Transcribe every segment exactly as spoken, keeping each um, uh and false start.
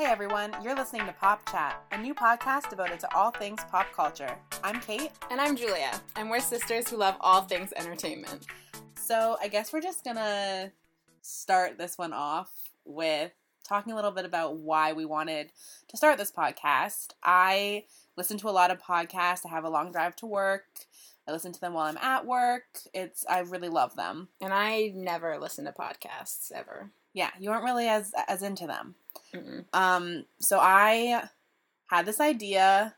Hey everyone, you're listening to POPchat, a new podcast devoted to all things pop culture. I'm Kate. And I'm Julia. And we're sisters who love all things entertainment. So I guess we're just gonna start this one off with talking a little bit about why we wanted to start this podcast. I listen to a lot of podcasts. I have a long drive to work. I listen to them while I'm at work. It's I really love them. And I never listen to podcasts, ever. Yeah, you aren't really as as into them. Mm-mm. Um, so I had this idea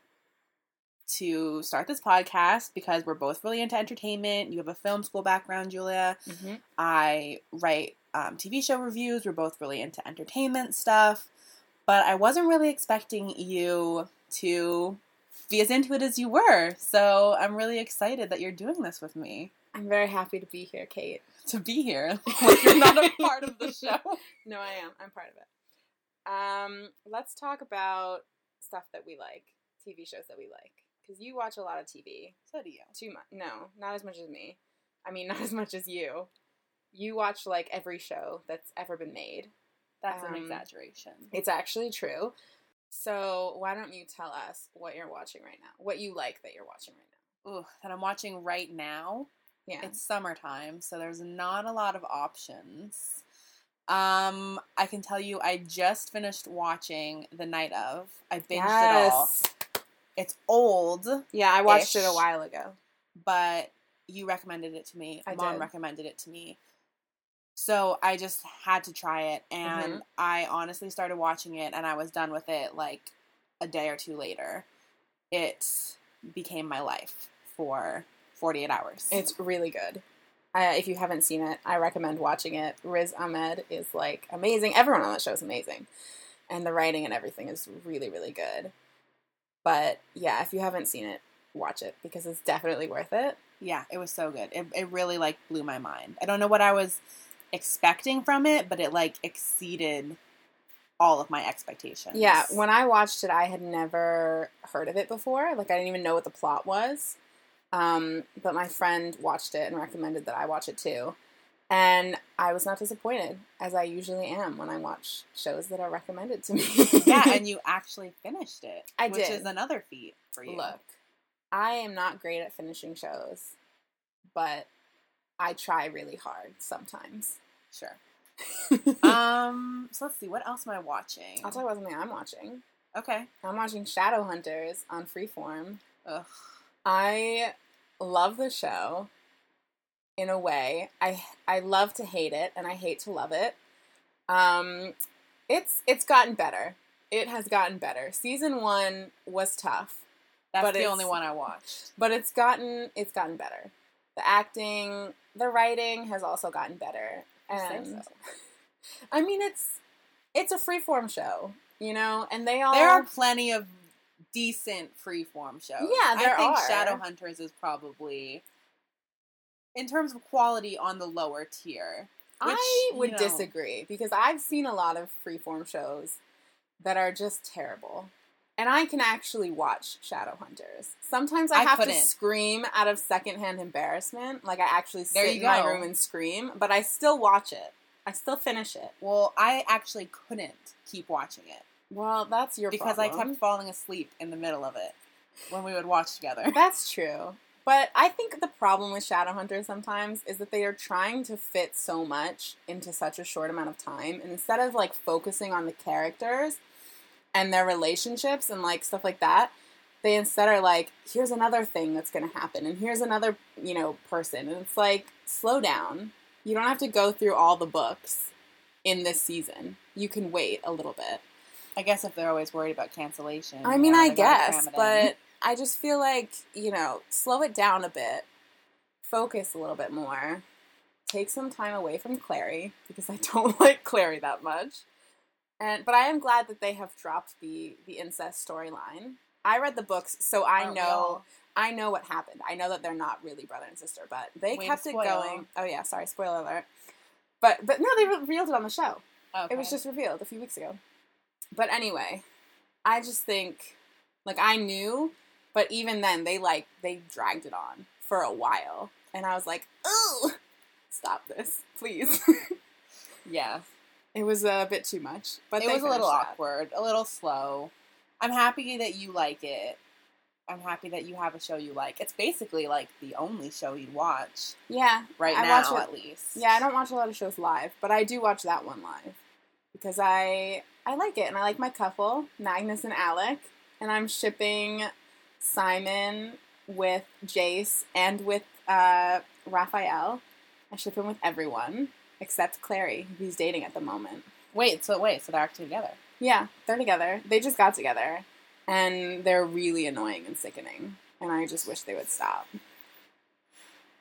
to start this podcast because we're both really into entertainment. You have a film school background, Julia. Mm-hmm. I write um, T V show reviews. We're both really into entertainment stuff. But I wasn't really expecting you to be as into it as you were. So I'm really excited that you're doing this with me. I'm very happy to be here, Kate. To be here? Like, you're not a part of the show. No, I am. I'm part of it. Um, let's talk about stuff that we like, T V shows that we like, because you watch a lot of T V. So do you. Too much? No, not as much as me. I mean, not as much as you. You watch, like, every show that's ever been made. That's um, an exaggeration. It's actually true. So why don't you tell us what you're watching right now, what you like that you're watching right now. Ooh, that I'm watching right now? Yeah. It's summertime, so there's not a lot of options. Um, I can tell you I just finished watching The Night Of. I binged yes. it all. It's old. Yeah, I watched it a while ago. But you recommended it to me. I Mom did. recommended it to me. So I just had to try it, and mm-hmm. I honestly started watching it, and I was done with it, like, a day or two later. It became my life for forty-eight hours. It's really good. Uh, if you haven't seen it, I recommend watching it. Riz Ahmed is, like, amazing. Everyone on that show is amazing. And the writing and everything is really, really good. But, yeah, if you haven't seen it, watch it, because it's definitely worth it. Yeah, it was so good. It it really, like, blew my mind. I don't know what I was expecting from it, but it, like, exceeded all of my expectations. Yeah, when I watched it, I had never heard of it before. Like, I didn't even know what the plot was. Um, but my friend watched it and recommended that I watch it too. And I was not disappointed, as I usually am when I watch shows that are recommended to me. Yeah, and you actually finished it. I did. Which is another feat for you. Look, I am not great at finishing shows, but I try really hard sometimes. Sure. um, so let's see, what else am I watching? I'll tell you about something I'm watching. Okay. I'm watching Shadowhunters on Freeform. Ugh. I love the show in a way. I I love to hate it, and I hate to love it. Um, it's it's gotten better. It has gotten better. Season one was tough. That's the only one I watched. But it's gotten it's gotten better. The acting, the writing has also gotten better. And so. I mean, it's it's a freeform show, you know, and they all there are plenty of decent freeform shows. Yeah, there are. I think Shadowhunters is probably, in terms of quality, on the lower tier. Which, I would you know, disagree, because I've seen a lot of freeform shows that are just terrible. And I can actually watch Shadowhunters. Sometimes I, I have couldn't. to scream out of secondhand embarrassment. Like, I actually sit there you in go. my room and scream, but I still watch it. I still finish it. Well, I actually couldn't keep watching it. Well, that's your because problem. Because I kept falling asleep in the middle of it when we would watch together. That's true. But I think the problem with Shadowhunters sometimes is that they are trying to fit so much into such a short amount of time. And instead of, like, focusing on the characters and their relationships and, like, stuff like that, they instead are like, here's another thing that's going to happen. And here's another, you know, person. And it's like, slow down. You don't have to go through all the books in this season. You can wait a little bit. I guess if they're always worried about cancellation. I mean, I guess, but I just feel like, you know, slow it down a bit. Focus a little bit more. Take some time away from Clary, because I don't like Clary that much. And But I am glad that they have dropped the, the incest storyline. I read the books, so I oh, know well. I know what happened. I know that they're not really brother and sister, but they Way kept it going. Oh, yeah, sorry, spoiler alert. But, but no, they revealed it on the show. Okay. It was just revealed a few weeks ago. But anyway, I just think, like, I knew, but even then, they, like, they dragged it on for a while. And I was like, oh, stop this, please. Yeah. It was a bit too much, but it was a little that. awkward, a little slow. I'm happy that you like it. I'm happy that you have a show you like. It's basically like the only show you watch. Yeah, right I now watch it, at least. Yeah, I don't watch a lot of shows live, but I do watch that one live because I I like it and I like my couple, Magnus and Alec, and I'm shipping Simon with Jace and with uh, Raphael. I ship him with everyone. Except Clary, who's dating at the moment. Wait, so wait, so they're actually together? Yeah, they're together. They just got together. And they're really annoying and sickening. And I just wish they would stop.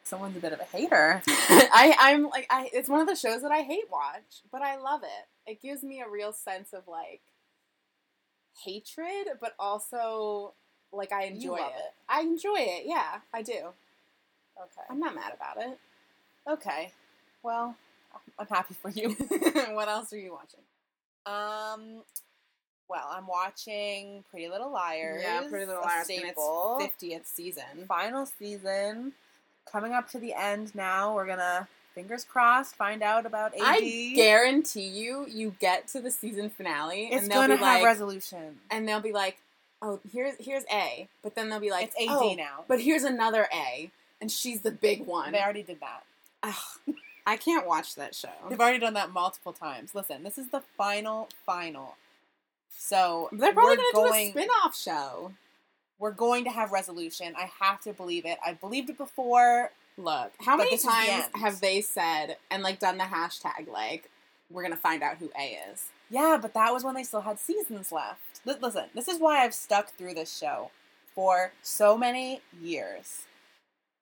Someone's a bit of a hater. I, I'm like, I, it's one of the shows that I hate watch, but I love it. It gives me a real sense of, like, hatred, but also, like, I enjoy it. it. I enjoy it, yeah, I do. Okay. I'm not mad about it. Okay. Well... I'm happy for you. What else are you watching? Um, well, I'm watching Pretty Little Liars. Yeah, Pretty Little Liars. And it's fiftieth season. Final season. Coming up to the end now. We're going to, fingers crossed, find out about A D. I guarantee you, you get to the season finale. It's going to have like, resolution. And they'll be like, oh, here's here's A. But then they'll be like, it's A D oh, now. But here's another A. And she's the big one. They already did that. Ugh. I can't watch that show. They've already done that multiple times. Listen, this is the final, final. So they're probably gonna going to do a spin-off show. We're going to have resolution. I have to believe it. I believed it before. Look, how many times have they said and like done the hashtag like we're going to find out who A is? Yeah, but that was when they still had seasons left. L- listen, this is why I've stuck through this show for so many years.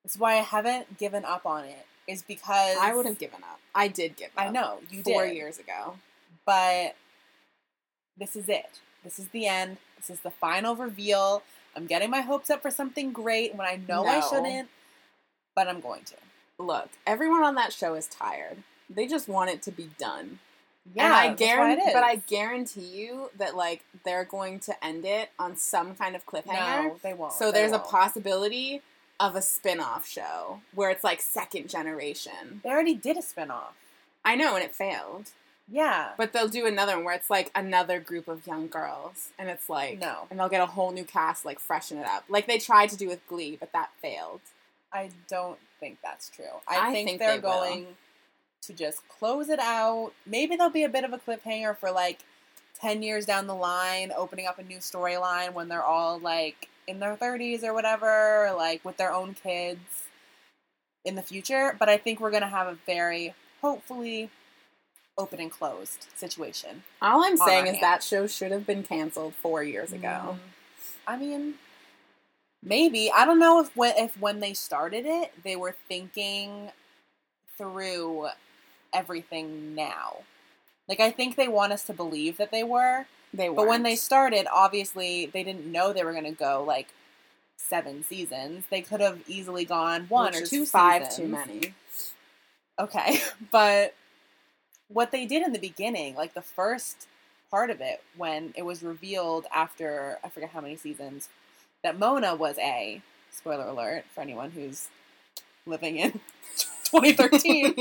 It's why I haven't given up on it. Is because... I would have given up. I did give up. I know, you did. Four years ago. But this is it. This is the end. This is the final reveal. I'm getting my hopes up for something great when I know no. I shouldn't, but I'm going to. Look, everyone on that show is tired. They just want it to be done. Yeah, and I guarantee, that's what it is. But I guarantee you that, like, they're going to end it on some kind of cliffhanger. No, they won't. So they there's won't. a possibility... of a spin-off show where it's like second generation. They already did a spin-off. I know, and it failed. Yeah. But they'll do another one where it's like another group of young girls. And it's like... No. And they'll get a whole new cast, like freshen it up. Like they tried to do with Glee, but that failed. I don't think that's true. I, I think, think they're they going will. to just close it out. Maybe there'll be a bit of a cliffhanger for like ten years down the line, opening up a new storyline when they're all like... in their thirties or whatever, like, with their own kids in the future. But I think we're going to have a very, hopefully, open and closed situation. All I'm saying is hands. that show should have been canceled four years ago. Mm. I mean, maybe. I don't know if when, if when they started it, they were thinking through everything now. Like, I think they want us to believe that they were. They but when they started, obviously, they didn't know they were going to go, like, seven seasons. They could have easily gone one Which or two five seasons. too many. Okay. But what they did in the beginning, like, the first part of it, when it was revealed after, I forget how many seasons, that Mona was A, spoiler alert for anyone who's living in twenty thirteen.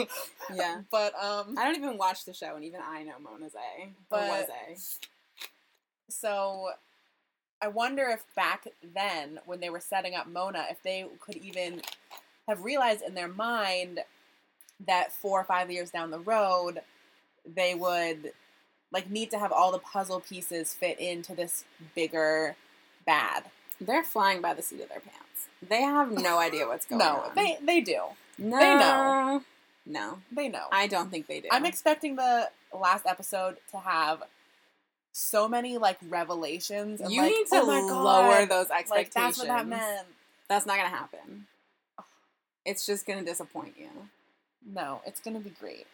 Yeah. But, um... I don't even watch the show, and even I know Mona's A. But... Or was A. So, I wonder if back then, when they were setting up Mona, if they could even have realized in their mind that four or five years down the road, they would, like, need to have all the puzzle pieces fit into this bigger bad. They're flying by the seat of their pants. They have no idea what's going no, on. No, they, they do. No. They know. No. They know. I don't think they do. I'm expecting the last episode to have... so many, like, revelations. And, you like, need to oh my God, lower those expectations. Like, that's what that meant. That's not going to happen. It's just going to disappoint you. No, it's going to be great.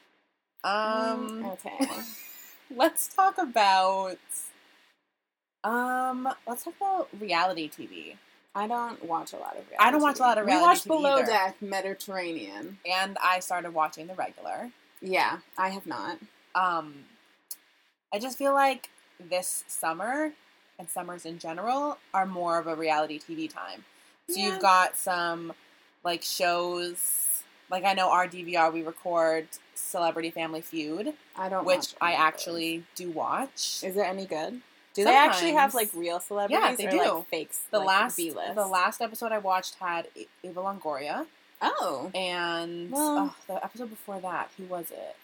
Um, mm, okay. let's talk about, um, let's talk about reality T V. I don't watch a lot of reality I don't watch TV. a lot of reality We watched T V Below either. Deck, Mediterranean. And I started watching The Regular. Yeah, I have not. Um, I just feel like this summer, and summers in general, are more of a reality T V time. So yeah. You've got some, like, shows Like, I know our D V R, we record Celebrity Family Feud. I don't Which I actually do watch. Is it any good? Do Sometimes. They actually have, like, real celebrities? Yeah, they or, do. Like, fakes, the like, last B-list? The last episode I watched had Eva Longoria. Oh. And well, oh, the episode before that, who was it?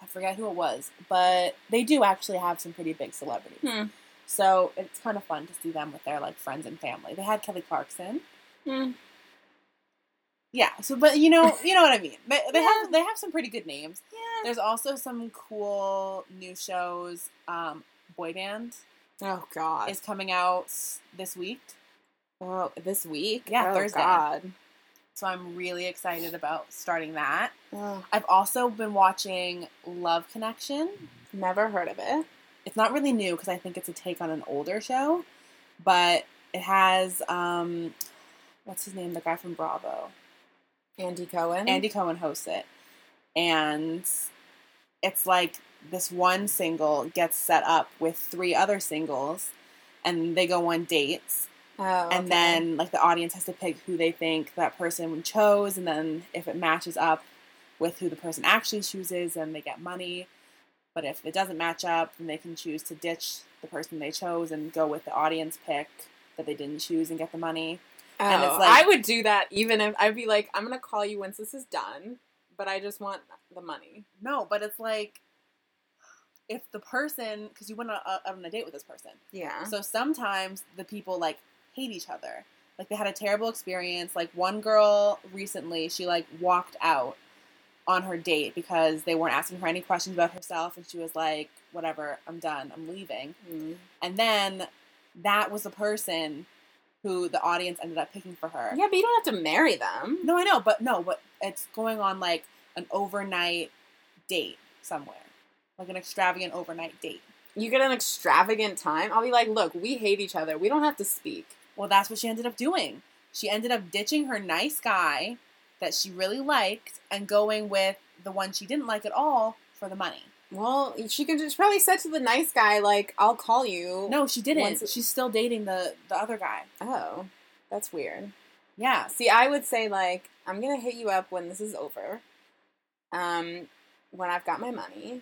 I forget who it was. But they do actually have some pretty big celebrities. Hmm. So it's kind of fun to see them with their, like, friends and family. They had Kelly Clarkson. Hmm. Yeah, so but you know, you know what I mean. They, they yeah. have they have some pretty good names. Yeah. There's also some cool new shows. Um, Boy Band. Oh God, is coming out this week. Oh, this week? Yeah, oh, Thursday. God. So I'm really excited about starting that. Oh. I've also been watching Love Connection. Never heard of it. It's not really new because I think it's a take on an older show, but it has um, what's his name? The guy from Bravo. Andy Cohen. Andy Cohen hosts it. And it's like this one single gets set up with three other singles and they go on dates. Oh, okay. And then like the audience has to pick who they think that person chose, and then if it matches up with who the person actually chooses, then they get money. But if it doesn't match up, then they can choose to ditch the person they chose and go with the audience pick that they didn't choose and get the money. Oh, and it's like, I would do that even if I'd be like, I'm going to call you once this is done, but I just want the money. No, but it's like if the person, because you went on a, on a date with this person. Yeah. So sometimes the people like hate each other. Like they had a terrible experience. Like one girl recently, she like walked out on her date because they weren't asking her any questions about herself. And she was like, whatever, I'm done. I'm leaving. Mm. And then that was the person who the audience ended up picking for her. Yeah, but you don't have to marry them. No, I know, but no, but it's going on, like, an overnight date somewhere. Like an extravagant overnight date. You get an extravagant time? I'll be like, look, we hate each other. We don't have to speak. Well, that's what she ended up doing. She ended up ditching her nice guy that she really liked and going with the one she didn't like at all for the money. Well, she could just probably said to the nice guy, like, I'll call you. No, she didn't. She's still dating the, the other guy. Oh, that's weird. Yeah. See, I would say, like, I'm going to hit you up when this is over, um, when I've got my money,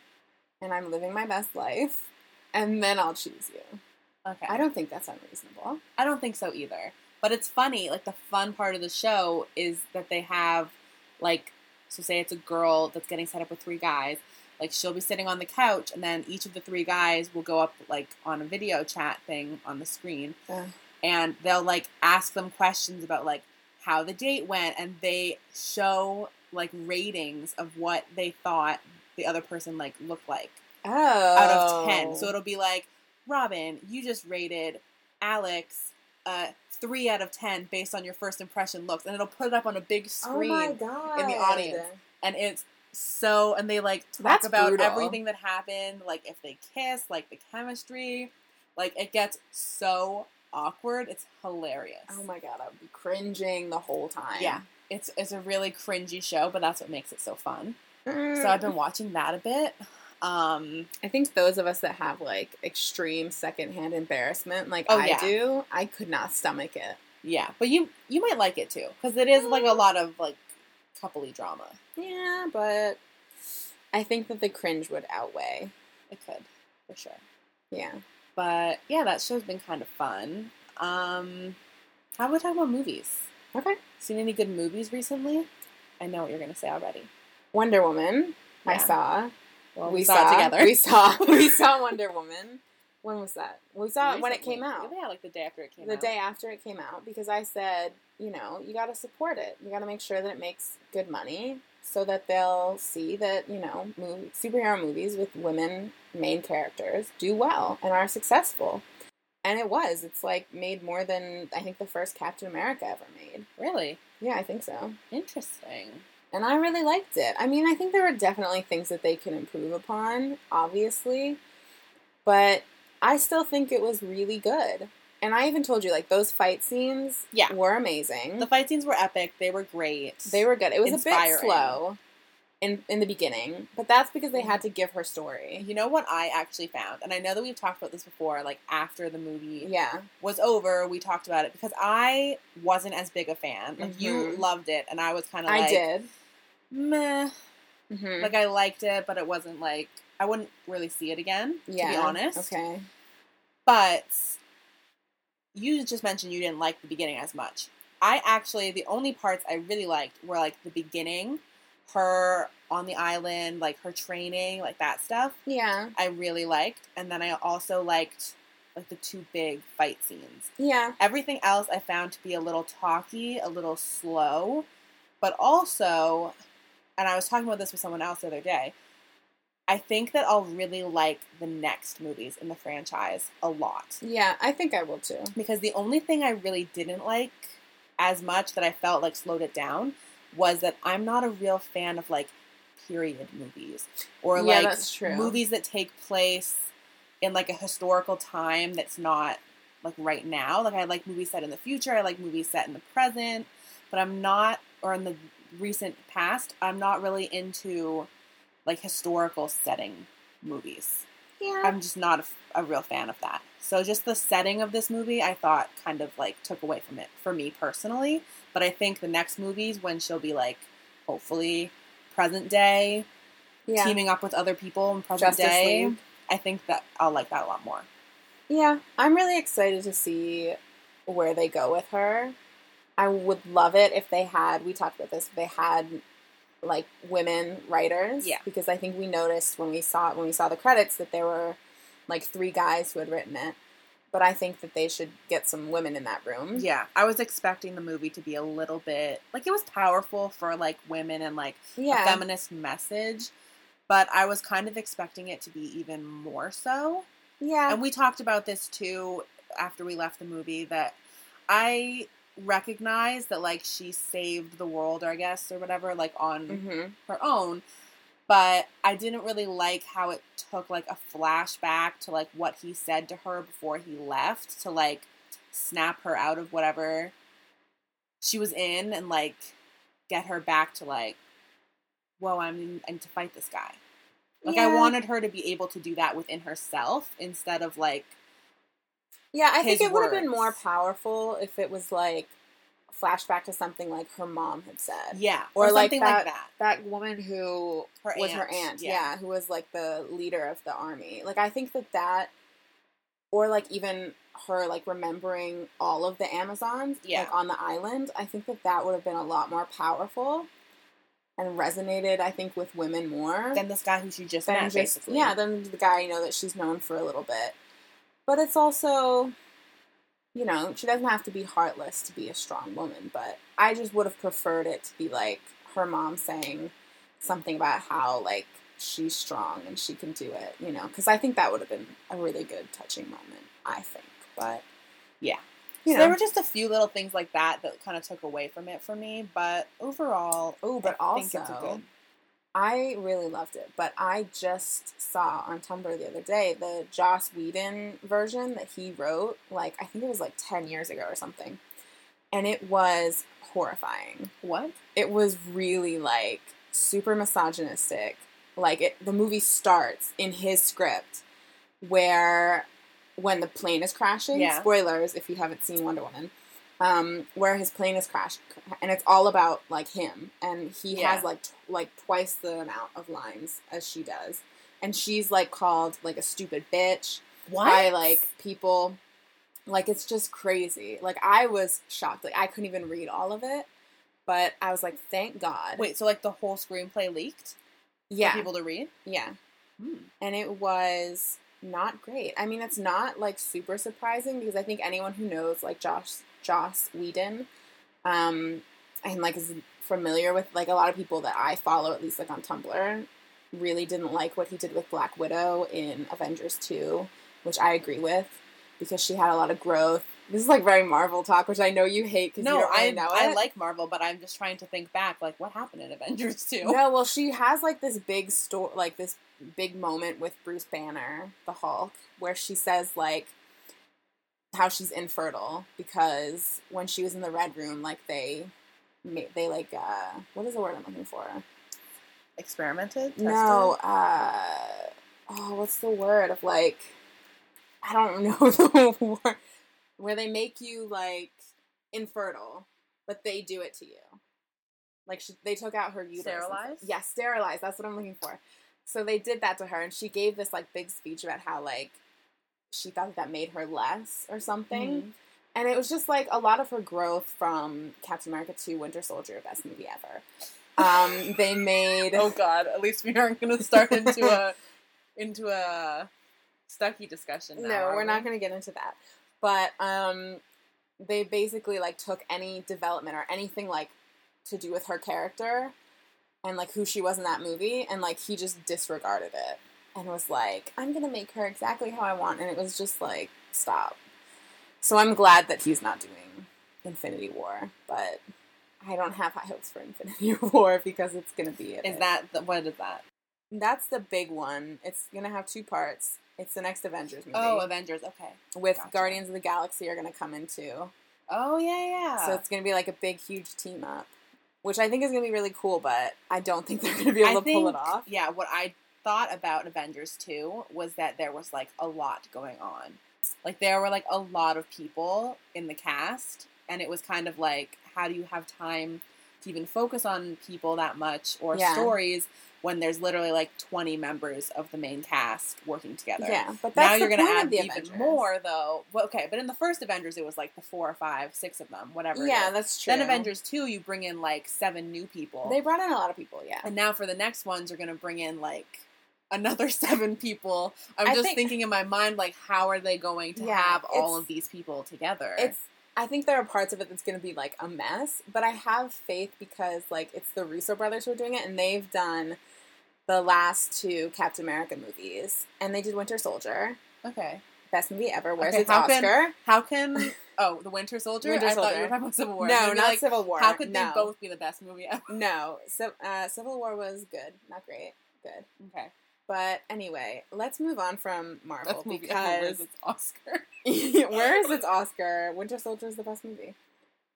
and I'm living my best life, and then I'll choose you. Okay. I don't think that's unreasonable. I don't think so either. But it's funny. Like, the fun part of the show is that they have, like, so say it's a girl that's getting set up with three guys. Like, she'll be sitting on the couch, and then each of the three guys will go up, like, on a video chat thing on the screen. Ugh. And they'll, like, ask them questions about, like, how the date went, and they show, like, ratings of what they thought the other person, like, looked like. Oh. Out of ten. So it'll be like, Robin, you just rated Alex uh, three out of ten based on your first impression looks. And it'll put it up on a big screen. Oh my God. In the audience. And it's... So, and they, like, talk That's about brutal. Everything that happened, like, if they kiss, like, the chemistry. Like, it gets so awkward. It's hilarious. Oh, my God. I would be cringing the whole time. Yeah. It's it's a really cringy show, but that's what makes it so fun. Mm. So I've been watching that a bit. Um, I think those of us that have, like, extreme secondhand embarrassment, like oh, I yeah. do, I could not stomach it. Yeah. But you, you might like it, too. Because it is, like, a lot of, like, coupley drama. Yeah, but I think that the cringe would outweigh. It could, for sure. Yeah. But, yeah, that show's been kind of fun. Um, how about we talk about movies? Okay. Seen any good movies recently? I know what you're going to say already. Wonder Woman. Yeah. I saw. Well, we, we saw, saw it together. We saw. We saw Wonder Woman. When was that? We saw it when it came out. Yeah, like the day after it came out. The day after it came out, because I said, you know, you got to support it. You got to make sure that it makes good money so that they'll see that, you know, movie, superhero movies with women main characters do well and are successful. And it was. It's, like, made more than, I think, the first Captain America ever made. Really? Yeah, I think so. Interesting. And I really liked it. I mean, I think there were definitely things that they could improve upon, obviously. But I still think it was really good. And I even told you, like, those fight scenes yeah. were amazing. The fight scenes were epic. They were great. They were good. It was Inspiring. a bit slow. in in the beginning, but that's because they had to give her story. You know what I actually found, and I know that we've talked about this before, like after the movie yeah. was over, we talked about it because I wasn't as big a fan. Like mm-hmm. you loved it, and I was kind of like, I did, meh. Mm-hmm. Like I liked it, but it wasn't like I wouldn't really see it again. Yeah. To be honest, okay. But you just mentioned you didn't like the beginning as much. I actually, the only parts I really liked were like the beginning. Her on the island, like her training, like that stuff. Yeah. I really liked. And then I also liked like the two big fight scenes. Yeah. Everything else I found to be a little talky, a little slow, but also, and I was talking about this with someone else the other day, I think that I'll really like the next movies in the franchise a lot. Yeah, I think I will too. Because the only thing I really didn't like as much that I felt like slowed it down was that I'm not a real fan of, like, period movies. Or, yeah, like, movies that take place in, like, a historical time that's not, like, right now. Like, I like movies set in the future. I like movies set in the present. But I'm not, or in the recent past, I'm not really into, like, historical setting movies. Yeah. I'm just not a, a real fan of that. So just the setting of this movie, I thought, kind of, like, took away from it for me personally. But I think the next movies, when she'll be, like, hopefully present day, yeah. teaming up with other people in present Justice day, League. I think that I'll like that a lot more. Yeah. I'm really excited to see where they go with her. I would love it if they had, we talked about this, if they had, like, women writers. Yeah. Because I think we noticed when we saw when we saw the credits that there were, like, three guys who had written it. But I think that they should get some women in that room. Yeah. I was expecting the movie to be a little bit, like, it was powerful for, like, women and, like, yeah. a feminist message. But I was kind of expecting it to be even more so. Yeah. And we talked about this, too, after we left the movie, that I recognize that, like, she saved the world, I guess, or whatever, like, on mm-hmm. her own. But I didn't really like how it took, like, a flashback to, like, what he said to her before he left to, like, snap her out of whatever she was in and, like, get her back to, like, whoa, I'm in, I need to fight this guy. Like, yeah. I wanted her to be able to do that within herself instead of, like, yeah, I his think it would have been more powerful if it was, like, flashback to something like her mom had said. Yeah. Or, or like, that, like that. That woman who her was aunt. her aunt. Yeah. yeah. Who was like the leader of the army. Like, I think that that, or like even her like remembering all of the Amazons yeah. like on the island. I think that that would have been a lot more powerful and resonated, I think, with women more. Than this guy who she just met, just, basically. Yeah, than the guy, you know, that she's known for a little bit. But it's also, you know, she doesn't have to be heartless to be a strong woman, but I just would have preferred it to be, like, her mom saying something about how, like, she's strong and she can do it, you know, because I think that would have been a really good touching moment, I think, but, yeah. You so know. There were just a few little things like that that kind of took away from it for me, but overall, oh, but I also, think it's a good... I really loved it, but I just saw on Tumblr the other day the Joss Whedon version that he wrote, like, I think it was, like, ten years ago or something, and it was horrifying. What? It was really, like, super misogynistic. Like, it, the movie starts in his script where, when the plane is crashing, yeah. spoilers if you haven't seen Wonder Woman, Um, where his plane is crashed, and it's all about, like, him, and he yeah. has, like, t- like, twice the amount of lines as she does, and she's, like, called, like, a stupid bitch what? by, like, people, like, it's just crazy, like, I was shocked, like, I couldn't even read all of it, but I was like, thank God. Wait, so, like, the whole screenplay leaked? Yeah. For people to read? Yeah. Hmm. And it was not great. I mean, it's not, like, super surprising, because I think anyone who knows, like, Josh... Joss Whedon, um, and, like, is familiar with, like, a lot of people that I follow, at least, like, on Tumblr, really didn't like what he did with Black Widow in Avengers two, which I agree with, because she had a lot of growth. This is, like, very Marvel talk, which I know you hate, because no, you don't really I, know it. I like Marvel, but I'm just trying to think back, like, what happened in Avengers two? No, well, she has, like, this big story, like, this big moment with Bruce Banner, the Hulk, where she says, like, how she's infertile because when she was in the Red Room, like, they, they like, uh, what is the word I'm looking for? experimented? Tested? No. Uh, oh, what's the word of like? I don't know the word. Where they make you like infertile, but they do it to you. Like she, they took out her uterus. Sterilized? Yes, yeah, sterilized. That's what I'm looking for. So they did that to her, and she gave this like big speech about how like she thought that, that made her less or something. Mm-hmm. And it was just, like, a lot of her growth from Captain America to Winter Soldier, best movie ever. Um, they made... Oh, God. At least we aren't going to start into a into a Stucky discussion now. No, we're we? not going to get into that. But um, they basically, like, took any development or anything, like, to do with her character and, like, who she was in that movie. And, like, he just disregarded it and was like, I'm going to make her exactly how I want. And it was just, like, stop. So I'm glad that he's not doing Infinity War, but I don't have high hopes for Infinity War because it's going to be it. Is bit. that, the, what is that? That's the big one. It's going to have two parts. It's the next Avengers movie. Oh, Avengers, okay. With gotcha. Guardians of the Galaxy are going to come in too. Oh, yeah, yeah. So it's going to be like a big, huge team up, which I think is going to be really cool, but I don't think they're going to be able I to think, pull it off. Yeah, what I thought about Avengers two was that there was like a lot going on. Like, there were, like, a lot of people in the cast, and it was kind of like, how do you have time to even focus on people that much or yeah. stories when there's literally, like, twenty members of the main cast working together? Yeah, but that's now you're going to add even Avengers. more, though. Well, okay, but in the first Avengers, it was, like, the four or five, six of them, whatever. Yeah, that's true. Then Avengers two, you bring in, like, seven new people. They brought in a lot of people, yeah. And now for the next ones, you're going to bring in, like... another seven people. I'm I just think, thinking in my mind, like, how are they going to yeah, have all of these people together? It's. I think there are parts of it that's going to be, like, a mess, but I have faith because, like, it's the Russo brothers who are doing it, and they've done the last two Captain America movies, and they did Winter Soldier. Okay. Best movie ever. Where's okay, its how Oscar? Can, how can... Oh, The Winter Soldier? Winter I Soldier. thought you were talking about Civil War. No, not like, Civil War. How could no. they both be the best movie ever? No. So, uh, Civil War was good. Not great. Good. Okay. But anyway, let's move on from Marvel because where's its Oscar? Where is its Oscar? Winter Soldier is the best movie,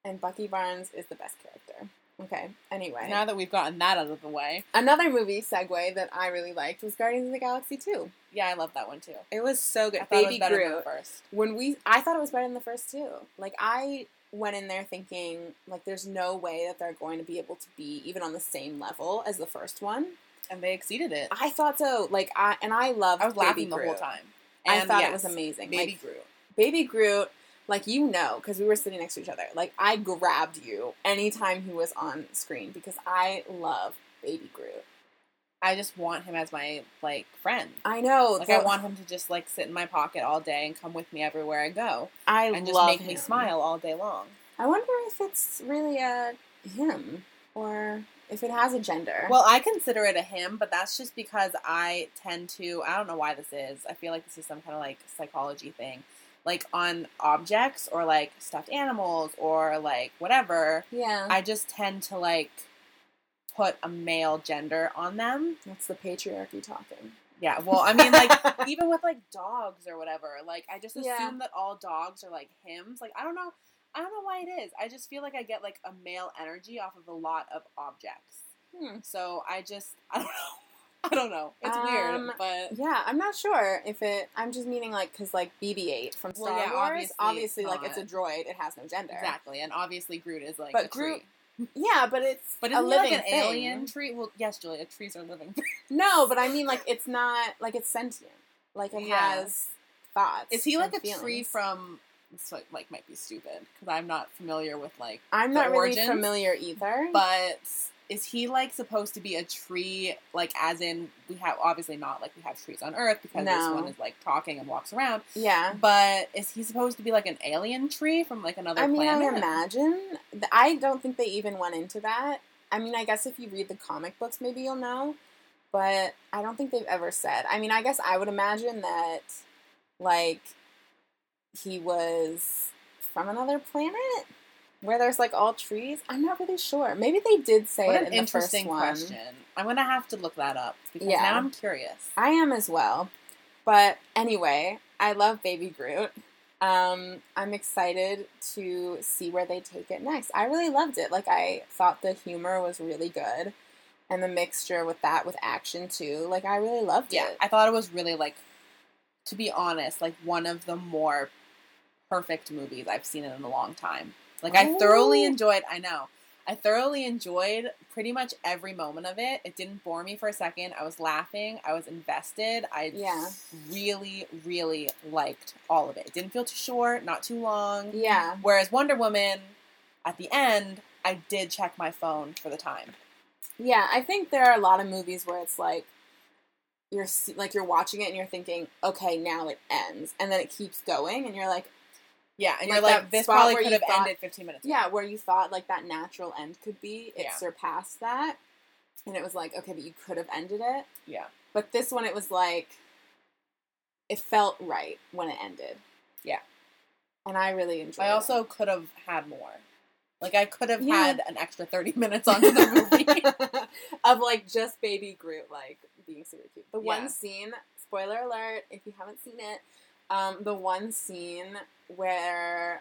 and Bucky Barnes is the best character. Okay. Anyway, now that we've gotten that out of the way, another movie segue that I really liked was Guardians of the Galaxy two. Yeah, I love that one too. It was so good. I Baby thought it was better Groot. Than the first. When we, I thought it was better than the first too. Like I went in there thinking like, there's no way that they're going to be able to be even on the same level as the first one. And they exceeded it. I thought so. Like I and I loved. I was laughing Baby the Groot. whole time. And I thought yes, it was amazing. Baby like, Groot. Baby Groot. Like you know, because we were sitting next to each other. Like I grabbed you anytime he was on screen because I love Baby Groot. I just want him as my like friend. I know. Like the, I want him to just like sit in my pocket all day and come with me everywhere I go. I and just love make him. me smile all day long. I wonder if it's really a him or. If it has a gender. Well, I consider it a him, but that's just because I tend to, I don't know why this is. I feel like this is some kind of, like, psychology thing. Like, on objects or, like, stuffed animals or, like, whatever. Yeah. I just tend to, like, put a male gender on them. That's the patriarchy talking. Yeah, well, I mean, like, even with, like, dogs or whatever. Like, I just assume yeah. that all dogs are, like, hims. Like, I don't know. I don't know why it is. I just feel like I get, like, a male energy off of a lot of objects. Hmm. So I just, I don't know. I don't know. It's um, weird, but... Yeah, I'm not sure if it... I'm just meaning, like, because, like, B B eight from Star well, yeah, Wars, obviously, obviously it's like, it's a droid. It has no gender. Exactly. And obviously Groot is, like, but a Groot, tree. Yeah, but it's but a living like an thing. Alien tree? Well, yes, Julia, trees are living. No, but I mean, like, it's not... Like, it's sentient. Like, it yeah. has thoughts. Is he, like, a feelings. tree from... So it, like, might be stupid, because I'm not familiar with, like, I'm not origins, really familiar either. But is he, like, supposed to be a tree, like, as in, we have, obviously not, like, we have trees on Earth, because no. this one is, like, talking and walks around. Yeah. But is he supposed to be, like, an alien tree from, like, another I mean, planet? I mean, I imagine. I don't think they even went into that. I mean, I guess if you read the comic books, maybe you'll know. But I don't think they've ever said. I mean, I guess I would imagine that, like... he was from another planet where there's, like, all trees. I'm not really sure. Maybe they did say what it in the first one. What an interesting question. I'm going to have to look that up because yeah. now I'm curious. I am as well. But anyway, I love Baby Groot. Um, I'm excited to see where they take it next. I really loved it. Like, I thought the humor was really good. and the mixture with that with action too, like I really loved yeah, it. I thought it was really, like, to be honest, like one of the more perfect movies I've seen in a long time. Like, oh. I thoroughly enjoyed, I know, I thoroughly enjoyed pretty much every moment of it. It didn't bore me for a second. I was laughing. I was invested. I yeah. really, really liked all of it. It didn't feel too short, not too long. Yeah. Whereas Wonder Woman, at the end, I did check my phone for the time. Yeah, I think there are a lot of movies where it's like, you're like you're watching it and you're thinking, okay, now it ends. And then it keeps going and you're like, yeah, and like you're like, this probably could have ended fifteen minutes ago. Yeah, where you thought, like, that natural end could be, it yeah. surpassed that. And it was like, okay, but you could have ended it. Yeah. But this one, it was like, it felt right when it ended. Yeah. And I really enjoyed it. I also it. could have had more. Like, I could have yeah. had an extra thirty minutes onto the movie. Of, like, just Baby Groot, like, being super cute. The yeah. one scene, spoiler alert, if you haven't seen it, Um, the one scene where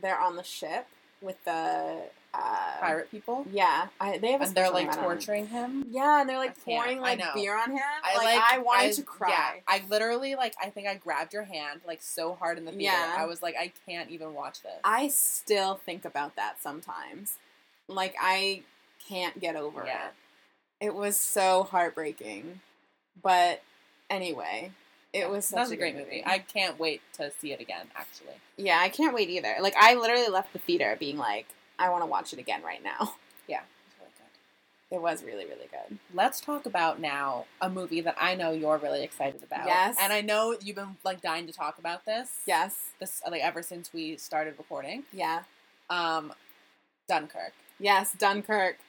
they're on the ship with the uh, pirate people. Yeah, I, they have. A and they're like torturing him. Yeah, and they're like pouring like beer on him. I, like, like I wanted I, to cry. Yeah, I literally like I think I grabbed your hand like so hard in the theater. Yeah. I was like, I can't even watch this. I still think about that sometimes. Like, I can't get over yeah. it. It was so heartbreaking. But anyway. It was such that was a great movie. movie. I can't wait to see it again, actually. Yeah, I can't wait either. Like, I literally left the theater being like, I want to watch it again right now. Yeah. It was really good. It was really, really good. Let's talk about now a movie that I know you're really excited about. Yes. And I know you've been, like, dying to talk about this. Yes. This, like, ever since we started recording. Yeah. Um, Dunkirk. Yes, Dunkirk.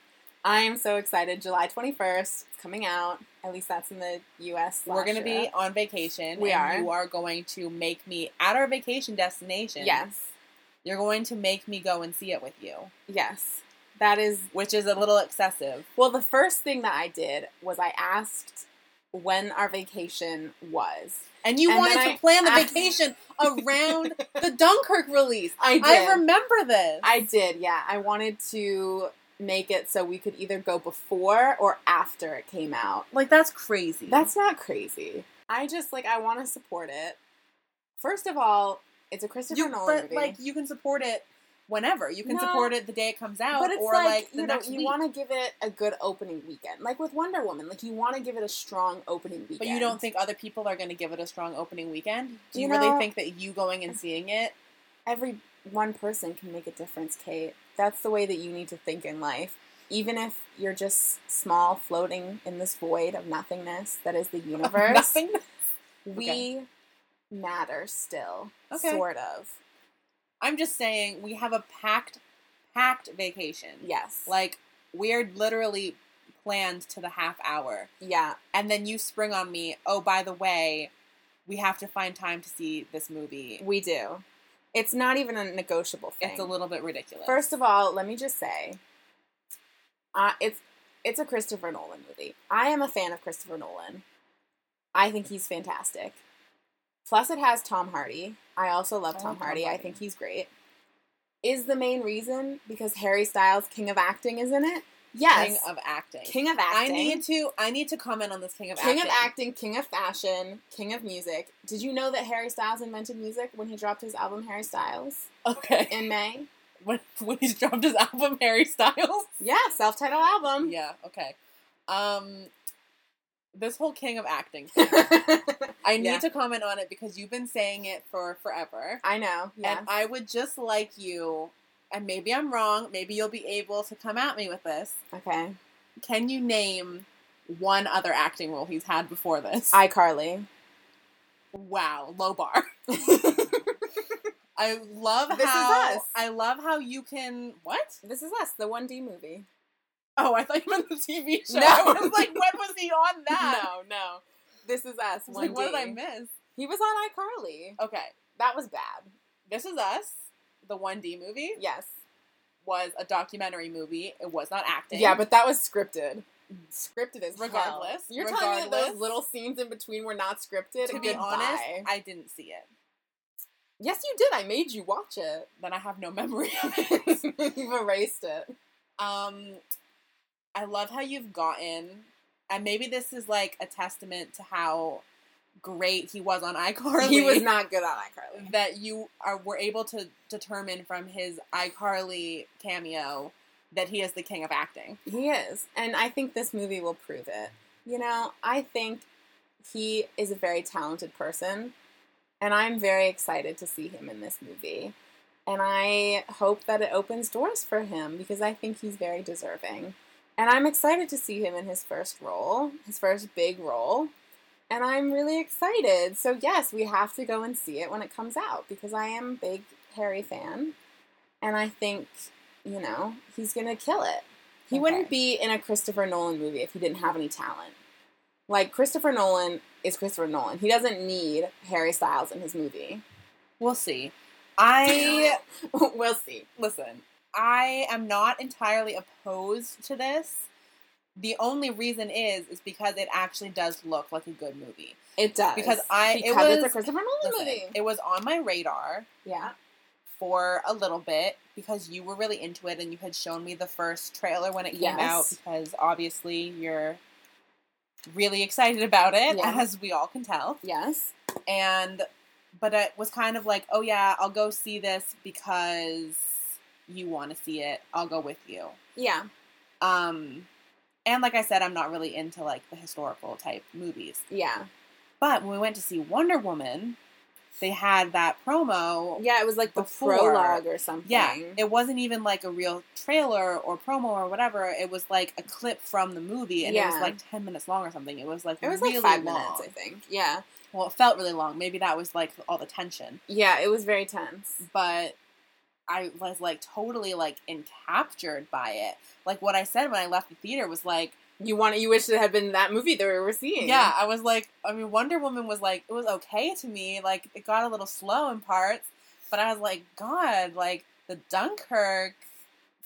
I am so excited. July twenty-first, it's coming out. At least that's in the U S We're going to be on vacation. We and are. You are going to make me, at our vacation destination. Yes. You're going to make me go and see it with you. Yes. That is. Which is a little excessive. Well, the first thing that I did was I asked when our vacation was. And you and wanted to I plan the asked... vacation around the Dunkirk release. I did. I remember this. I did, yeah. I wanted to make it so we could either go before or after it came out. Like, that's crazy. That's not crazy. I just, like, I want to support it. First of all, it's a Christopher you, Nolan but, movie. Like, you can support it whenever. You can no, support it the day it comes out, but it's or, like, like the you next know, week. You want to give it a good opening weekend. Like, with Wonder Woman, like, you want to give it a strong opening weekend. But you don't think other people are going to give it a strong opening weekend? Do you, you really know, think that you going and seeing it? Every one person can make a difference, Kate. That's the way that you need to think in life. Even if you're just small, floating in this void of nothingness that is the universe. Nothingness? We okay. matter still, okay. sort of. I'm just saying, we have a packed, packed vacation. Yes. Like, we're literally planned to the half hour. Yeah. And then you spring on me, oh, by the way, we have to find time to see this movie. We do. It's not even a negotiable thing. It's a little bit ridiculous. First of all, let me just say, uh, it's it's a Christopher Nolan movie. I am a fan of Christopher Nolan. I think he's fantastic. Plus, it has Tom Hardy. I also love I Tom, love Hardy. Tom Hardy. I think he's great. Is the main reason because Harry Styles, King of Acting, is in it? Yes. King of Acting. King of Acting. I need to I need to comment on this King of Acting. King of Acting, King of Fashion, King of Music. Did you know that Harry Styles invented music when he dropped his album Harry Styles? Okay. In May? When, when he dropped his album Harry Styles? Yeah, self-titled album. Yeah, okay. Um, this whole King of Acting thing. I need yeah. to comment on it because you've been saying it for forever. I know, yeah. And I would just like you... And maybe I'm wrong. Maybe you'll be able to come at me with this. Okay. Can you name one other acting role he's had before this? iCarly. Wow. Low bar. I love this how... This Is Us. I love how you can... What? This Is Us. The one D movie. Oh, I thought you meant the T V show. No. I was like, when was he on that? No, no. This Is Us. one D. Like, what did I miss? He was on iCarly. Okay. That was bad. This Is Us. The one D movie? Yes. Was a documentary movie. It was not acting. Yeah, but that was scripted. Scripted as regardless. Hell. You're regardless. telling me that those little scenes in between were not scripted? To Goodbye. be honest, I didn't see it. Yes, you did. I made you watch it. Then I have no memory of it. You've erased it. Um, I love how you've gotten, and maybe this is like a testament to how great he was on iCarly. He was not good on iCarly. That you are were able to determine from his iCarly cameo that he is the king of acting. He is. And I think this movie will prove it. You know, I think he is a very talented person, and I'm very excited to see him in this movie. And I hope that it opens doors for him, because I think he's very deserving. And I'm excited to see him in his first role, his first big role. And I'm really excited. So yes, we have to go and see it when it comes out, because I am a big Harry fan. And I think, you know, he's going to kill it. He okay. wouldn't be in a Christopher Nolan movie if he didn't have any talent. Like, Christopher Nolan is Christopher Nolan. He doesn't need Harry Styles in his movie. We'll see. I will see. Listen, I am not entirely opposed to this. The only reason is is because it actually does look like a good movie. It does. Because I because it was, it's a Christopher Nolan movie. It was on my radar. Yeah. For a little bit, because you were really into it and you had shown me the first trailer when it came yes. out, because obviously you're really excited about it, yeah. as we all can tell. Yes. And but it was kind of like, oh yeah, I'll go see this because you want to see it. I'll go with you. Yeah. Um, and like I said, I'm not really into like the historical type movies. Yeah. But when we went to see Wonder Woman, they had that promo. Yeah, it was like before. The prologue or something. Yeah. It wasn't even like a real trailer or promo or whatever. It was like a clip from the movie, and yeah. it was like ten minutes long or something. It was like it was really like five long. minutes, I think. Yeah. Well, it felt really long. Maybe that was, like, all the tension. Yeah, it was very tense. But I was, like, totally, like, encaptured by it. Like, what I said when I left the theater was, like... You want, you wish it had been that movie that we were seeing. Yeah, I was, like... I mean, Wonder Woman was, like... It was okay to me. Like, it got a little slow in parts. But I was, like, God, like, the Dunkirk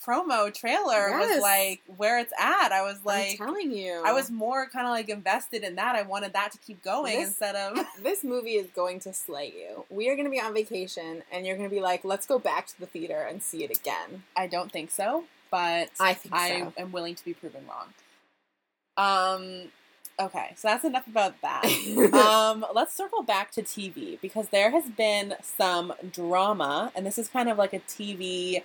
promo trailer yes. was, like, where it's at. I was, like... I'm telling you. I was more kind of, like, invested in that. I wanted that to keep going this, instead of... This movie is going to slay you. We are going to be on vacation, and you're going to be like, let's go back to the theater and see it again. I don't think so, but... I think I so. am willing to be proven wrong. Um... Okay, so that's enough about that. um, let's circle back to T V, because there has been some drama, and this is kind of like a T V...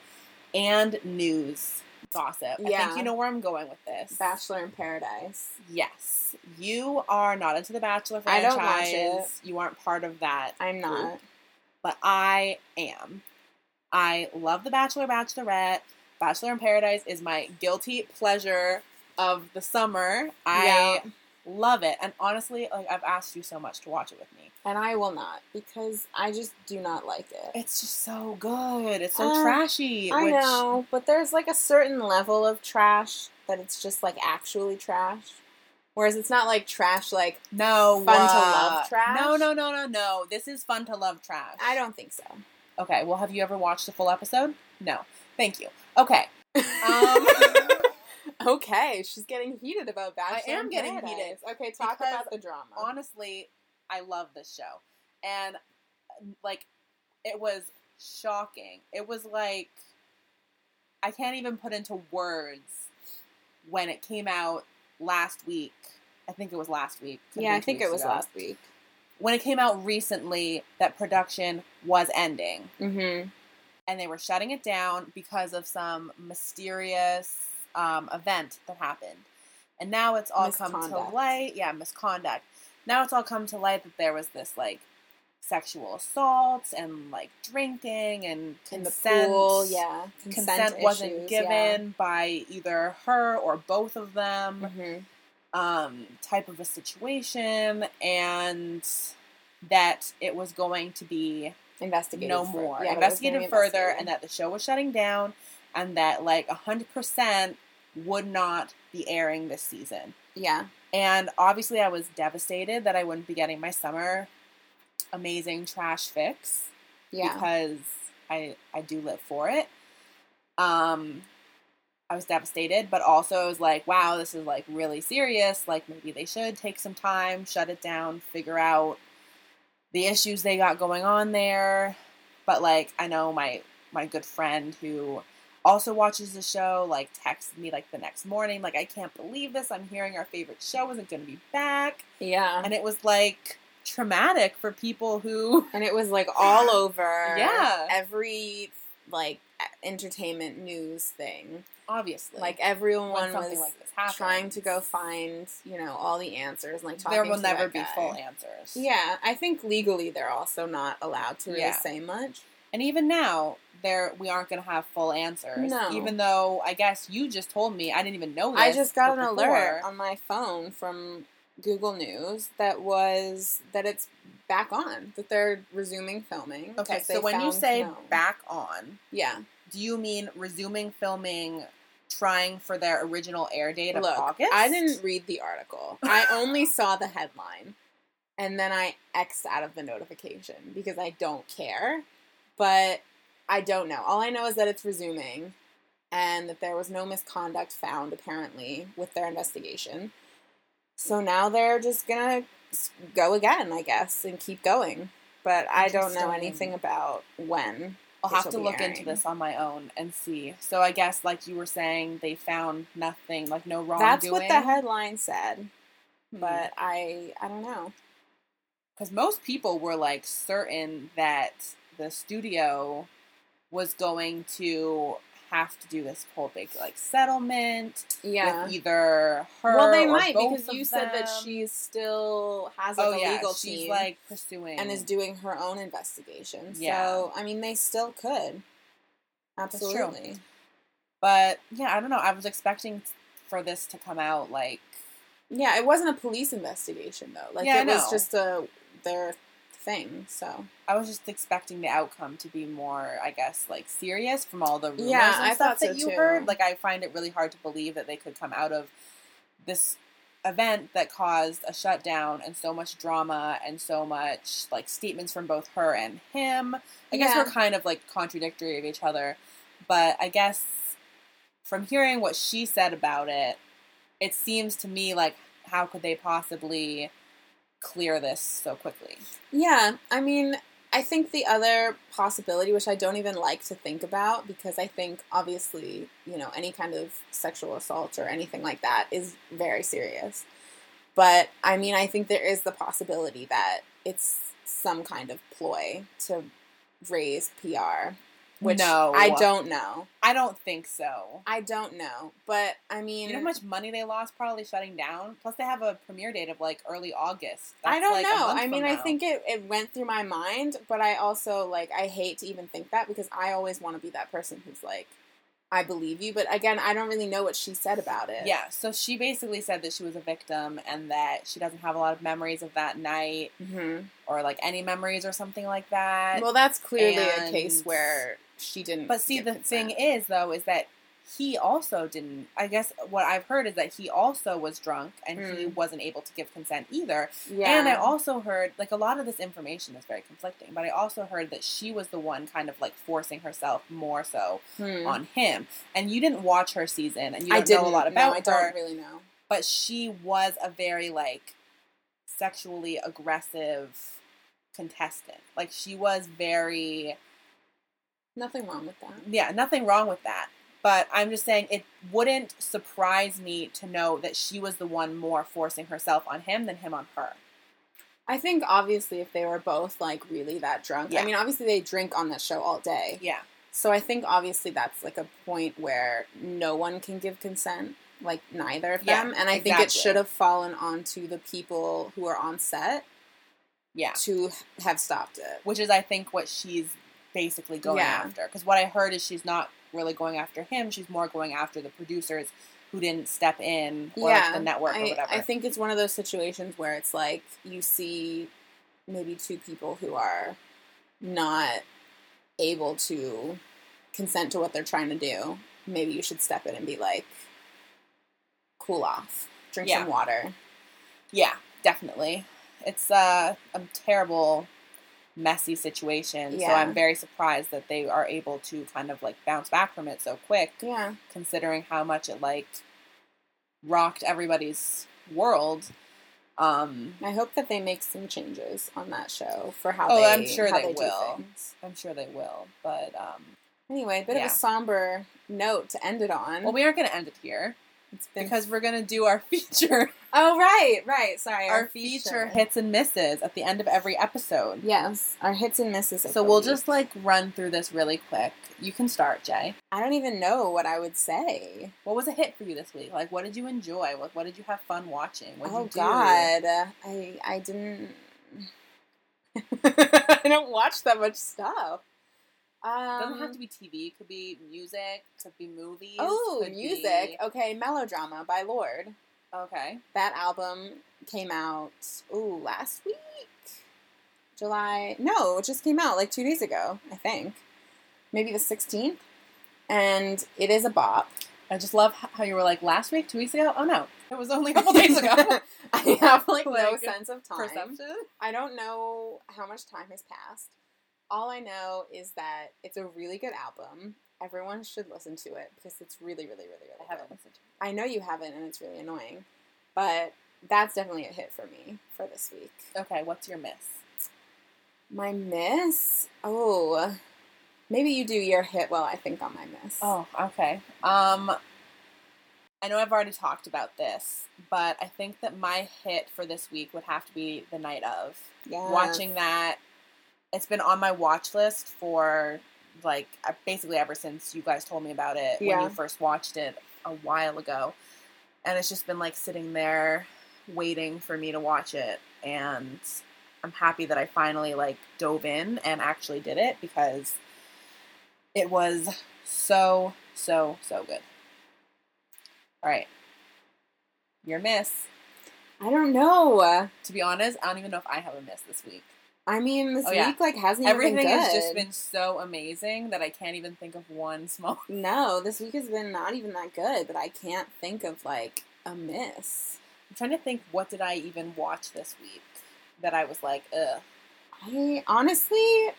and news gossip. Yeah. I think you know where I'm going with this. Bachelor in Paradise. Yes. You are not into the Bachelor franchise. I don't watch it. You aren't part of that. I'm not. Group. But I am. I love the Bachelor, Bachelorette. Bachelor in Paradise is my guilty pleasure of the summer. I yeah. love it. And honestly, like, I've asked you so much to watch it with me. And I will not, because I just do not like it. It's just so good. It's so uh, trashy. I which... know, but there's like a certain level of trash that it's just like actually trash. Whereas it's not like trash, like no fun uh, to love trash. No, no, no, no, no. This is fun to love trash. I don't think so. Okay, well, have you ever watched a full episode? No. Thank you. Okay. Um... Okay, she's getting heated about Bachelor I am getting Paradise. heated. Okay, talk because about the drama. Honestly, I love this show. And, like, it was shocking. It was, like, I can't even put into words when it came out last week. I think it was last week. Yeah, I think it was ago. last week. When it came out recently, that production was ending. Mm-hmm. And they were shutting it down because of some mysterious... Um, event that happened. And now it's all come to light. Yeah, misconduct. Now it's all come to light that there was this, like, sexual assaults and, like, drinking and consent. In the pool, yeah. Consent, consent wasn't issues, given yeah. by either her or both of them. Mm-hmm. Um, type of a situation. And that it was going to be... Investigated. No more. Yeah, investigated further investigated. And that the show was shutting down. And that, like, one hundred percent would not be airing this season. Yeah. And obviously I was devastated that I wouldn't be getting my summer amazing trash fix. Yeah. Because I I do live for it. Um, I was devastated. But also I was like, wow, this is, like, really serious. Like, maybe they should take some time, shut it down, figure out the issues they got going on there. But, like, I know my, my good friend who... also watches the show, like, texts me, like, the next morning, like, I can't believe this, I'm hearing our favorite show isn't going to be back. Yeah. And it was, like, traumatic for people who... And it was, like, all over. Yeah. Every, like, entertainment news thing. Obviously. Like, everyone when was like this happens, trying to go find, you know, all the answers. And, like, talking to There will to never be guy. full answers. Yeah. I think legally they're also not allowed to really yeah. say much. And even now, there we aren't going to have full answers. No. Even though, I guess, you just told me. I didn't even know this. I just got an before. alert on my phone from Google News that was, that it's back on. That they're resuming filming. Okay, so when you say no. back on, yeah, do you mean resuming filming, trying for their original air date of Look, August? I didn't read the article. I only saw the headline. And then I X'd out of the notification because I don't care. But I don't know. All I know is that it's resuming and that there was no misconduct found, apparently, with their investigation. So now they're just going to go again, I guess, and keep going. But I don't know anything about when. I'll have to look into this on my own and see. So I guess, like you were saying, they found nothing, like no wrongdoing. That's what the headline said. Hmm. But I, I don't know. Because most people were, like, certain that... the studio was going to have to do this whole big, like, settlement yeah. with either her well, they or might, both because you them. said that she still has, like, oh, a yeah. legal She's, team. like, pursuing. And is doing her own investigation. Yeah. So, I mean, they still could. Absolutely. But, yeah, I don't know. I was expecting for this to come out, like... Yeah, it wasn't a police investigation, though. Like, yeah, it was just a... their thing, so... I was just expecting the outcome to be more, I guess, like, serious from all the rumors yeah, and I stuff that so you too. heard. Like, I find it really hard to believe that they could come out of this event that caused a shutdown and so much drama and so much, like, statements from both her and him. I yeah. guess we're kind of, like, contradictory of each other. But I guess from hearing what she said about it, it seems to me, like, how could they possibly clear this so quickly? Yeah, I mean... I think the other possibility, which I don't even like to think about, because I think, obviously, you know, any kind of sexual assault or anything like that is very serious. But, I mean, I think there is the possibility that it's some kind of ploy to raise P R, which no. I don't know. I don't think so. I don't know. But, I mean... You know how much money they lost probably shutting down? Plus, they have a premiere date of, like, early August. That's I don't like know. I mean, now. I think it, it went through my mind, but I also, like, I hate to even think that because I always want to be that person who's like, I believe you. But, again, I don't really know what she said about it. Yeah, so she basically said that she was a victim and that she doesn't have a lot of memories of that night mm-hmm. or, like, any memories or something like that. Well, that's clearly and... a case where... She didn't. But see, the thing is, though, is that he also didn't. I guess what I've heard is that he also was drunk and mm. he wasn't able to give consent either. Yeah. And I also heard, like, a lot of this information is very conflicting, but I also heard that she was the one kind of, like, forcing herself more so mm. on him. And you didn't watch her season and you don't I didn't. know a lot about her. No, I don't her, really know. But she was a very, like, sexually aggressive contestant. Like, she was very... Nothing wrong with that. Yeah, nothing wrong with that. But I'm just saying it wouldn't surprise me to know that she was the one more forcing herself on him than him on her. I think, obviously, if they were both, like, really that drunk. Yeah. I mean, obviously, they drink on that show all day. Yeah. So I think, obviously, that's, like, a point where no one can give consent. Like, neither of them. Yeah, and I exactly. think it should have fallen onto the people who are on set yeah. to have stopped it. Which is, I think, what she's... basically going yeah. after. Because what I heard is she's not really going after him. She's more going after the producers who didn't step in or yeah. like the network I, or whatever. I think it's one of those situations where it's like you see maybe two people who are not able to consent to what they're trying to do. Maybe you should step in and be like, cool off. Drink yeah. some water. Yeah, definitely. It's uh, a terrible... messy situation, yeah. so I'm very surprised that they are able to kind of, like, bounce back from it so quick, yeah. considering how much it, like, rocked everybody's world. Um, I hope that they make some changes on that show for how oh, they, I'm sure how they, they do will. things. I'm sure they will, but um, Anyway, a bit yeah. of a somber note to end it on. Well, we aren't going to end it here. It's been because we're going to do our feature. Oh, right, right. Sorry. Our, our feature. feature hits and misses at the end of every episode. Yes, our hits and misses. So we'll week. just, like, run through this really quick. You can start, Jay. I don't even know what I would say. What was a hit for you this week? Like, what did you enjoy? What, what did you have fun watching? What did oh, you do? God. I, I didn't... I don't watch that much stuff. Um, doesn't have to be T V. It could be music. Could be movies. Oh, music. Be... Okay, Melodrama by Lorde. Okay. That album came out, ooh, last week? July. No, it just came out like two days ago, I think. Maybe the sixteenth. And it is a bop. I just love how you were like, last week, two weeks ago? Oh, no. It was only a couple days ago. I have like, like no sense of time. Perception? I don't know how much time has passed. All I know is that it's a really good album. Everyone should listen to it because it's really, really, really, really good. I haven't listened to it. I know you haven't, and it's really annoying. But that's definitely a hit for me for this week. Okay, what's your miss? My miss? Oh, maybe you do your hit while I think on my miss. Oh, okay. Um, I know I've already talked about this, but I think that my hit for this week would have to be The Night Of. Yeah. Watching that. It's been on my watch list for, like, basically ever since you guys told me about it yeah. when you first watched it a while ago. And it's just been, like, sitting there waiting for me to watch it. And I'm happy that I finally, like, dove in and actually did it because it was so, so, so good. All right. Your miss. I don't know. To be honest, I don't even know if I have a miss this week. I mean, this oh, yeah. week, like, hasn't even been good. Everything has just been so amazing that I can't even think of one small... No, this week has been not even that good, but I can't think of, like, a miss. I'm trying to think, what did I even watch this week that I was like, ugh. I, honestly,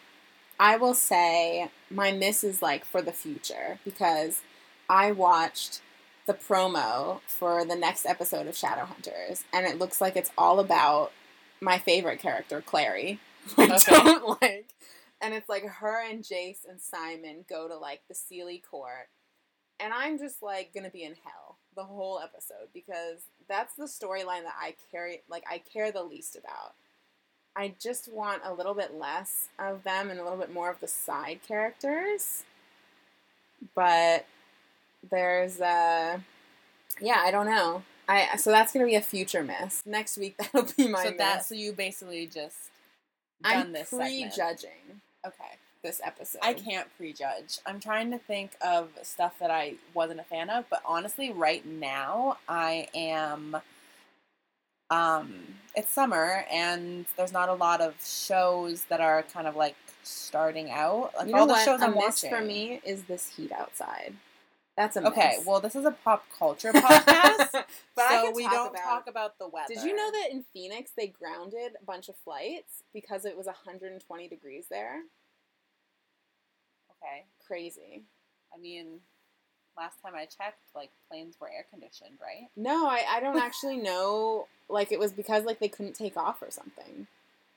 I will say my miss is, like, for the future, because I watched the promo for the next episode of Shadowhunters, and it looks like it's all about my favorite character, Clary. I okay. don't like. And it's like her and Jace and Simon go to like the Sealy court. And I'm just like gonna be in hell the whole episode because that's the storyline that I carry like I care the least about. I just want a little bit less of them and a little bit more of the side characters. But there's uh yeah, I don't know. I so that's gonna be a future miss. Next week that'll be my so miss. That, so you basically just I'm this prejudging. Segment. Okay, this episode. I can't prejudge. I'm trying to think of stuff that I wasn't a fan of, but honestly, right now I am. Um, it's summer, and there's not a lot of shows that are kind of like starting out. Like you know all the what? shows I'm watching for me is this heat outside. That's a miss. Okay, well, this is a pop culture podcast, but so I can we talk don't about, talk about the weather. Did you know that in Phoenix they grounded a bunch of flights because it was one hundred twenty degrees there? Okay. Crazy. I mean, last time I checked, like, planes were air-conditioned, right? No, I, I don't actually know. Like, it was because, like, they couldn't take off or something.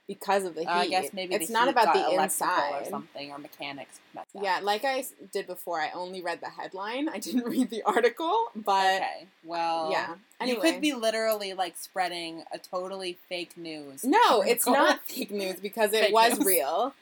Because of the heat. Uh, I guess maybe it's the not heat about got the inside or something or mechanics. Yeah, like I did before, I only read the headline. I didn't read the article, but okay. Well, yeah. Anyway. You could be literally like spreading a totally fake news. No, it's not fake news because it fake was news. real.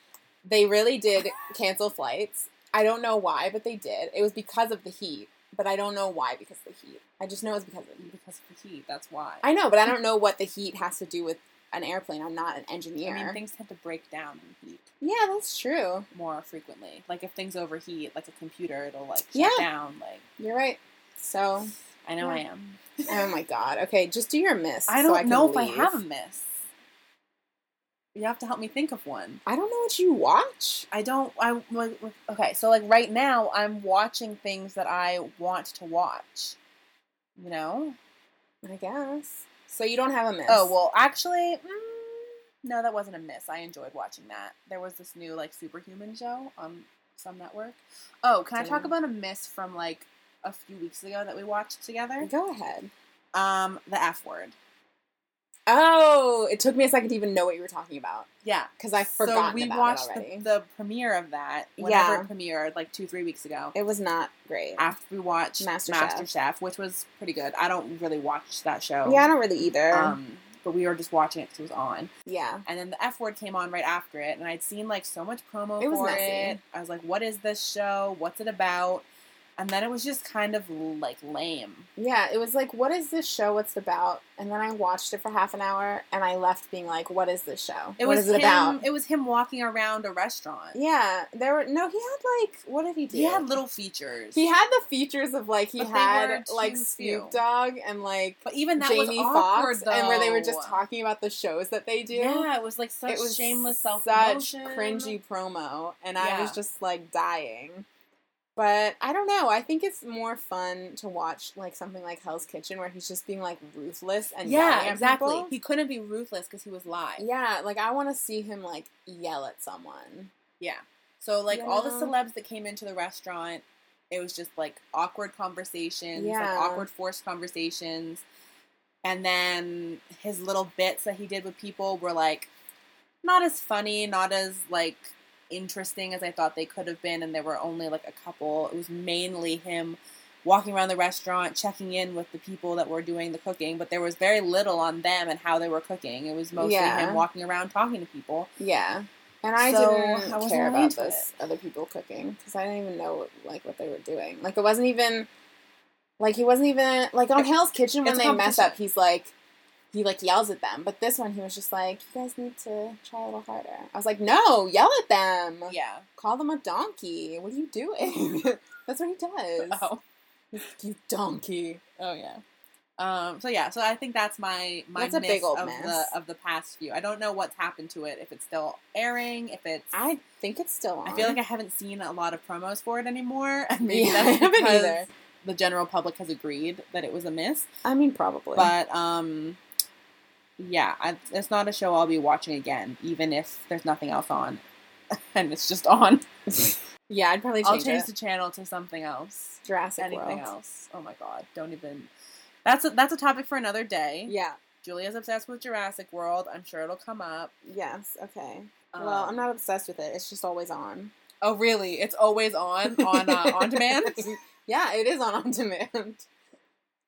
They really did cancel flights. I don't know why, but they did. It was because of the heat. But I don't know why because of the heat. I just know it's because of the heat. Because of the heat, that's why. I know, but I don't know what the heat has to do with an airplane. I'm not an engineer. I mean, things have to break down in heat. Yeah, that's true. More frequently. Like, if things overheat, like a computer, it'll, like, shut yeah. down. Like you're right. So. I know yeah. I am. Oh, my God. Okay, just do your miss. I don't so I know if leave. I have a miss. You have to help me think of one. I don't know what you watch. I don't. I like, Okay, so, like, right now, I'm watching things that I want to watch. You know? I guess. So you don't have a miss. Oh, well, actually, mm, no, that wasn't a miss. I enjoyed watching that. There was this new, like, superhuman show on some network. Oh, can Damn. I talk about a miss from, like, a few weeks ago that we watched together? Go ahead. Um, the F word. Oh, it took me a second to even know what you were talking about. Yeah. Because I've forgotten about it already. So we watched the, the premiere of that, whenever yeah. it premiered, like two, three weeks ago. It was not great. After we watched MasterChef, Master which was pretty good. I don't really watch that show. Yeah, I don't really either. Um, but we were just watching it because it was on. Yeah. And then the F Word came on right after it, and I'd seen, like, so much promo it was for messy. it. I was like, what is this show? What's it about? And then it was just kind of, like, lame. Yeah, it was like, what is this show? What's it about? And then I watched it for half an hour, and I left being like, what is this show? It what was is it him, about? It was him walking around a restaurant. Yeah. There were... No, he had, like... What did he do? He had little features. He had the features of, like, he but had, like, Snoop Dogg and, like, but even that Jamie was awkward, Foxx, though. And where they were just talking about the shows that they do. Yeah, it was, like, such it was shameless self-promotion. Such cringy promo. And yeah. I was just, like, dying. But I don't know. I think it's more fun to watch like something like Hell's Kitchen where he's just being like ruthless and yeah, yelling exactly. at people. He couldn't be ruthless because he was live. Yeah, like I want to see him like yell at someone. Yeah. So like yeah. all the celebs that came into the restaurant, it was just like awkward conversations, yeah. like, awkward forced conversations, and then his little bits that he did with people were like not as funny, not as like. Interesting as I thought they could have been, and there were only like a couple. It was mainly him walking around the restaurant, checking in with the people that were doing the cooking, but there was very little on them and how they were cooking. It was mostly yeah. him walking around talking to people. Yeah. And I so didn't I care about this it. other people cooking because I didn't even know like what they were doing. Like it wasn't even like he wasn't even like on it's, Hell's Kitchen when they mess up he's like he, like, yells at them. But this one, he was just like, you guys need to try a little harder. I was like, no, yell at them. Yeah. Call them a donkey. What are you doing? That's what he does. Oh. You donkey. Oh, yeah. Um. So, yeah. So, I think that's my, my that's miss, a big old of, miss. The, of the past few. I don't know what's happened to it. If it's still airing. If it's... I think it's still on. I feel like I haven't seen a lot of promos for it anymore. And maybe yeah, that's I haven't either. The general public has agreed that it was a miss. I mean, probably. But, um... yeah, I, it's not a show I'll be watching again, even if there's nothing else on, and it's just on. Yeah, I'd probably change I'll change it. the channel to something else. Jurassic Anything World. Anything else. Oh my god, don't even... That's a, that's a topic for another day. Yeah. Julia's obsessed with Jurassic World. I'm sure it'll come up. Yes, okay. Um, well, I'm not obsessed with it. It's just always on. Oh, really? It's always on? On uh, on demand? Yeah, it is on on demand.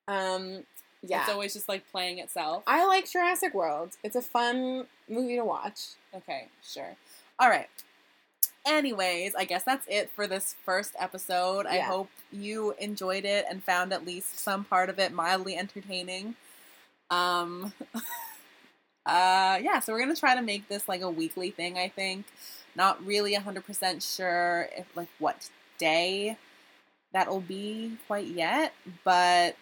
Um... Yeah. It's always just, like, playing itself. I like Jurassic World. It's a fun movie to watch. Okay, sure. All right. Anyways, I guess that's it for this first episode. Yeah. I hope you enjoyed it and found at least some part of it mildly entertaining. Um, uh, yeah, so we're going to try to make this, like, a weekly thing, I think. Not really one hundred percent sure if, like, what day that'll be quite yet, but...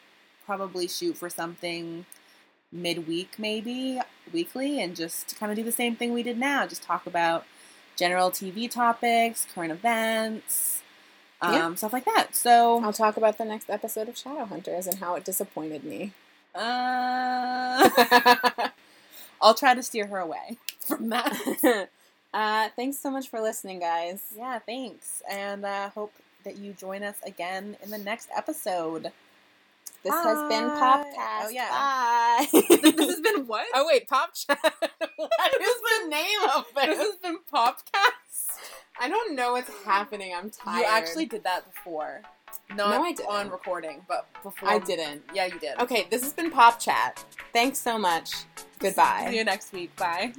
probably shoot for something midweek, maybe weekly, and just kind of do the same thing we did now. Just talk about general T V topics, current events, um, yeah. stuff like that. So I'll talk about the next episode of Shadowhunters and how it disappointed me. Uh, I'll try to steer her away from that. uh, thanks so much for listening, guys. Yeah, thanks, and I uh, hope that you join us again in the next episode. This Bye. has been PopCast. Oh, yeah. Bye. This, this has been what? Oh, wait. PopChat. What is the name of it? This has been PopCast? I don't know what's happening. I'm tired. You actually did that before. Not no, I didn't. On recording, but before. I didn't. Yeah, you did. Okay, this has been PopChat. Thanks so much. Goodbye. See you next week. Bye.